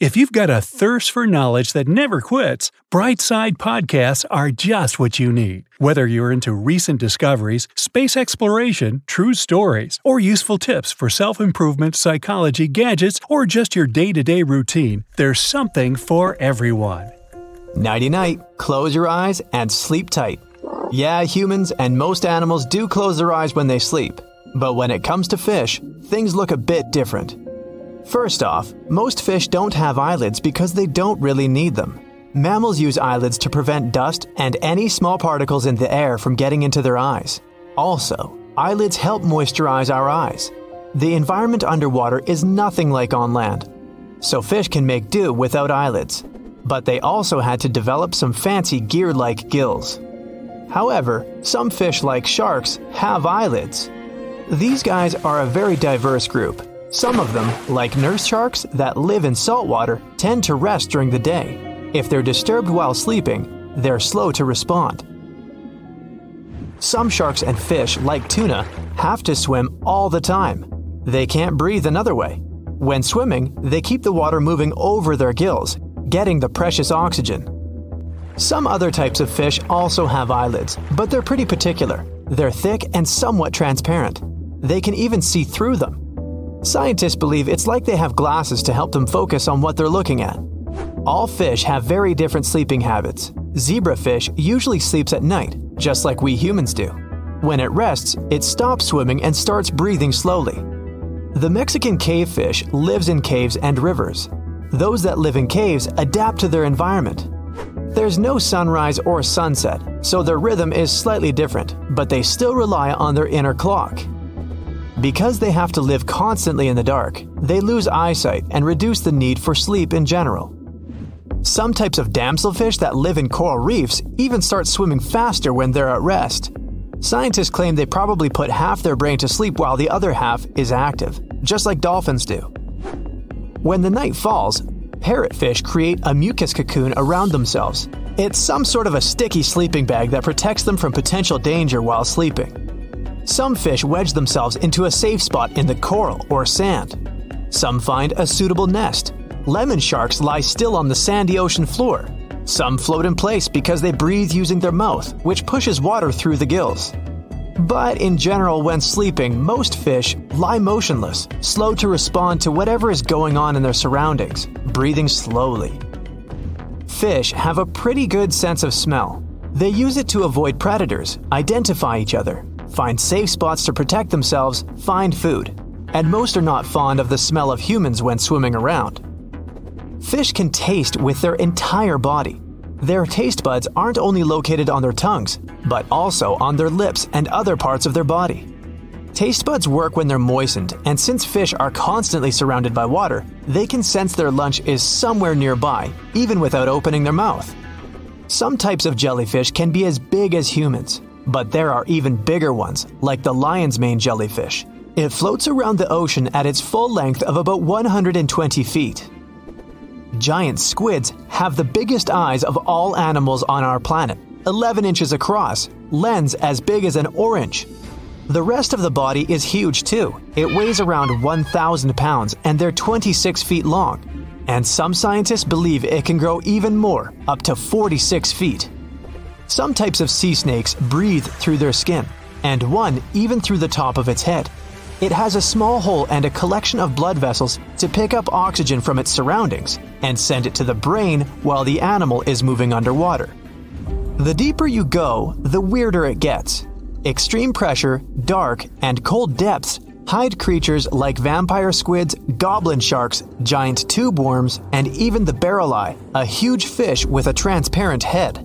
If you've got a thirst for knowledge that never quits, Brightside podcasts are just what you need. Whether you're into recent discoveries, space exploration, true stories, or useful tips for self-improvement, psychology, gadgets, or just your day-to-day routine, there's something for everyone. Nighty-night, close your eyes and sleep tight. Yeah, humans and most animals do close their eyes when they sleep. But when it comes to fish, things look a bit different. First off, most fish don't have eyelids because they don't really need them. Mammals use eyelids to prevent dust and any small particles in the air from getting into their eyes. Also, eyelids help moisturize our eyes. The environment underwater is nothing like on land, so fish can make do without eyelids. But they also had to develop some fancy gear like gills. However, some fish like sharks have eyelids. These guys are a very diverse group. Some of them, like nurse sharks that live in saltwater, tend to rest during the day. If they're disturbed while sleeping, they're slow to respond. Some sharks and fish, like tuna, have to swim all the time. They can't breathe another way. When swimming, they keep the water moving over their gills, getting the precious oxygen. Some other types of fish also have eyelids, but they're pretty particular. They're thick and somewhat transparent. They can even see through them. Scientists believe it's like they have glasses to help them focus on what they're looking at. All fish have very different sleeping habits. Zebrafish usually sleeps at night, just like we humans do. When it rests, it stops swimming and starts breathing slowly. The Mexican cave fish lives in caves and rivers. Those that live in caves adapt to their environment. There's no sunrise or sunset, so their rhythm is slightly different, but they still rely on their inner clock. Because they have to live constantly in the dark, they lose eyesight and reduce the need for sleep in general. Some types of damselfish that live in coral reefs even start swimming faster when they're at rest. Scientists claim they probably put half their brain to sleep while the other half is active, just like dolphins do. When the night falls, parrotfish create a mucus cocoon around themselves. It's some sort of a sticky sleeping bag that protects them from potential danger while sleeping. Some fish wedge themselves into a safe spot in the coral or sand. Some find a suitable nest. Lemon sharks lie still on the sandy ocean floor. Some float in place because they breathe using their mouth, which pushes water through the gills. But in general, when sleeping, most fish lie motionless, slow to respond to whatever is going on in their surroundings, breathing slowly. Fish have a pretty good sense of smell. They use it to avoid predators, identify each other, find safe spots to protect themselves, find food. And most are not fond of the smell of humans when swimming around. Fish can taste with their entire body. Their taste buds aren't only located on their tongues, but also on their lips and other parts of their body. Taste buds work when they're moistened, and since fish are constantly surrounded by water, they can sense their lunch is somewhere nearby, even without opening their mouth. Some types of jellyfish can be as big as humans. But there are even bigger ones, like the lion's mane jellyfish. It floats around the ocean at its full length of about 120 feet. Giant squids have the biggest eyes of all animals on our planet, 11 inches across, lens as big as an orange. The rest of the body is huge too. It weighs around 1,000 pounds and they're 26 feet long. And some scientists believe it can grow even more, up to 46 feet. Some types of sea snakes breathe through their skin, and one even through the top of its head. It has a small hole and a collection of blood vessels to pick up oxygen from its surroundings and send it to the brain while the animal is moving underwater. The deeper you go, the weirder it gets. Extreme pressure, dark, and cold depths hide creatures like vampire squids, goblin sharks, giant tube worms, and even the barrel eye, a huge fish with a transparent head.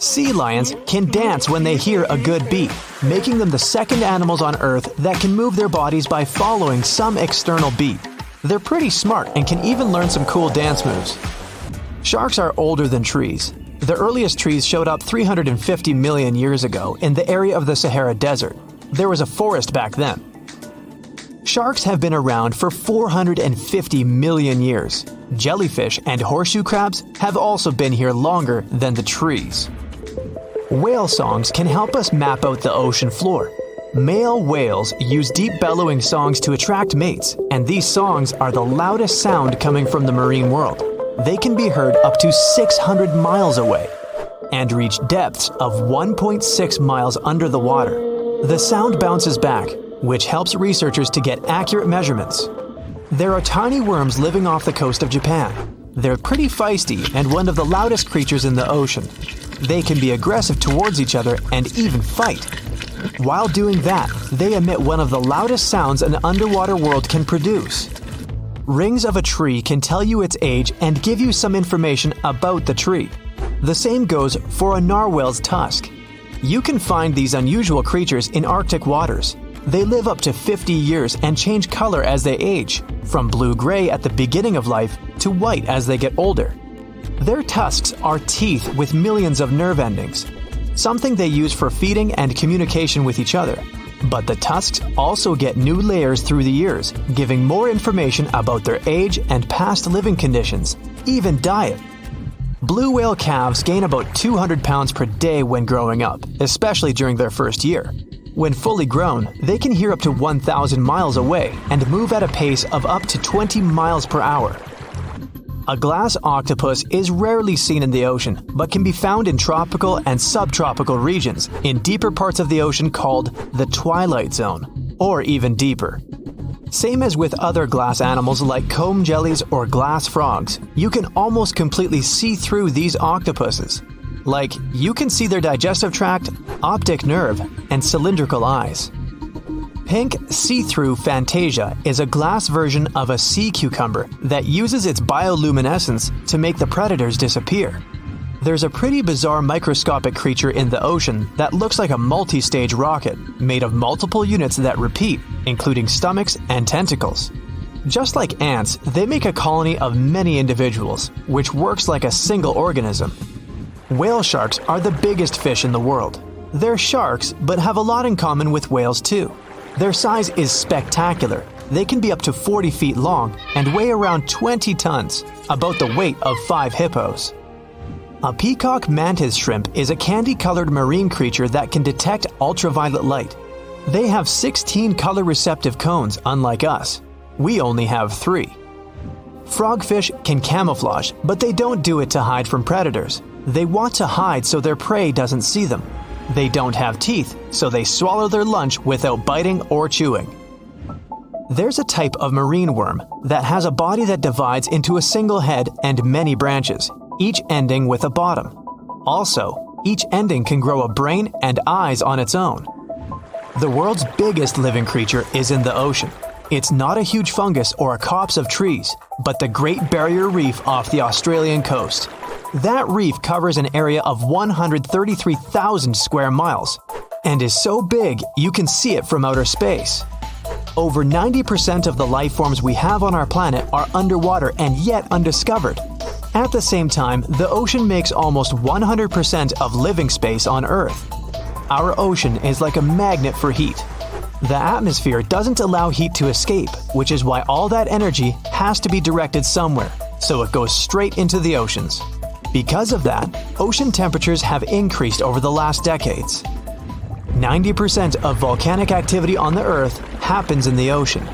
Sea lions can dance when they hear a good beat, making them the second animals on Earth that can move their bodies by following some external beat. They're pretty smart and can even learn some cool dance moves. Sharks are older than trees. The earliest trees showed up 350 million years ago in the area of the Sahara Desert. There was a forest back then. Sharks have been around for 450 million years. Jellyfish and horseshoe crabs have also been here longer than the trees. Whale songs can help us map out the ocean floor. Male whales use deep bellowing songs to attract mates, and these songs are the loudest sound coming from the marine world. They can be heard up to 600 miles away and reach depths of 1.6 miles under the water. The sound bounces back, which helps researchers to get accurate measurements. There are tiny worms living off the coast of Japan. They're pretty feisty and one of the loudest creatures in the ocean. They can be aggressive towards each other and even fight. While doing that, they emit one of the loudest sounds an underwater world can produce. Rings of a tree can tell you its age and give you some information about the tree. The same goes for a narwhal's tusk. You can find these unusual creatures in Arctic waters. They live up to 50 years and change color as they age, from blue-gray at the beginning of life to white as they get older. Their tusks are teeth with millions of nerve endings, something they use for feeding and communication with each other. But the tusks also get new layers through the years, giving more information about their age and past living conditions, even diet. Blue whale calves gain about 200 pounds per day when growing up, especially during their first year. When fully grown, they can hear up to 1,000 miles away and move at a pace of up to 20 miles per hour. A glass octopus is rarely seen in the ocean, but can be found in tropical and subtropical regions in deeper parts of the ocean called the twilight zone, or even deeper. Same as with other glass animals like comb jellies or glass frogs, you can almost completely see through these octopuses. Like, you can see their digestive tract, optic nerve, and cylindrical eyes. Pink see-through Fantasia is a glass version of a sea cucumber that uses its bioluminescence to make the predators disappear. There's a pretty bizarre microscopic creature in the ocean that looks like a multi-stage rocket made of multiple units that repeat, including stomachs and tentacles. Just like ants, they make a colony of many individuals, which works like a single organism. Whale sharks are the biggest fish in the world. They're sharks, but have a lot in common with whales too. Their size is spectacular. They can be up to 40 feet long and weigh around 20 tons, about the weight of 5 hippos. A peacock mantis shrimp is a candy-colored marine creature that can detect ultraviolet light. They have 16 color receptive cones, unlike us. We only have 3. Frogfish can camouflage, but they don't do it to hide from predators. They want to hide so their prey doesn't see them. They don't have teeth, so they swallow their lunch without biting or chewing. There's a type of marine worm that has a body that divides into a single head and many branches, each ending with a bottom. Also, each ending can grow a brain and eyes on its own. The world's biggest living creature is in the ocean. It's not a huge fungus or a copse of trees, but the Great Barrier Reef off the Australian coast. That reef covers an area of 133,000 square miles and is so big you can see it from outer space. Over 90% of the life forms we have on our planet are underwater and yet undiscovered. At the same time, the ocean makes almost 100% of living space on Earth. Our ocean is like a magnet for heat. The atmosphere doesn't allow heat to escape, which is why all that energy has to be directed somewhere, so it goes straight into the oceans. Because of that, ocean temperatures have increased over the last decades. 90% of volcanic activity on the Earth happens in the ocean.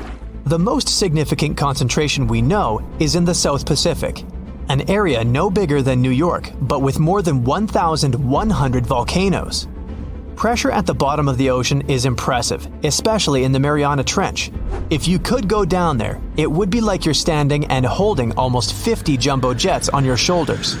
The most significant concentration we know is in the South Pacific, an area no bigger than New York, but with more than 1,100 volcanoes. Pressure at the bottom of the ocean is impressive, especially in the Mariana Trench. If you could go down there, it would be like you're standing and holding almost 50 jumbo jets on your shoulders.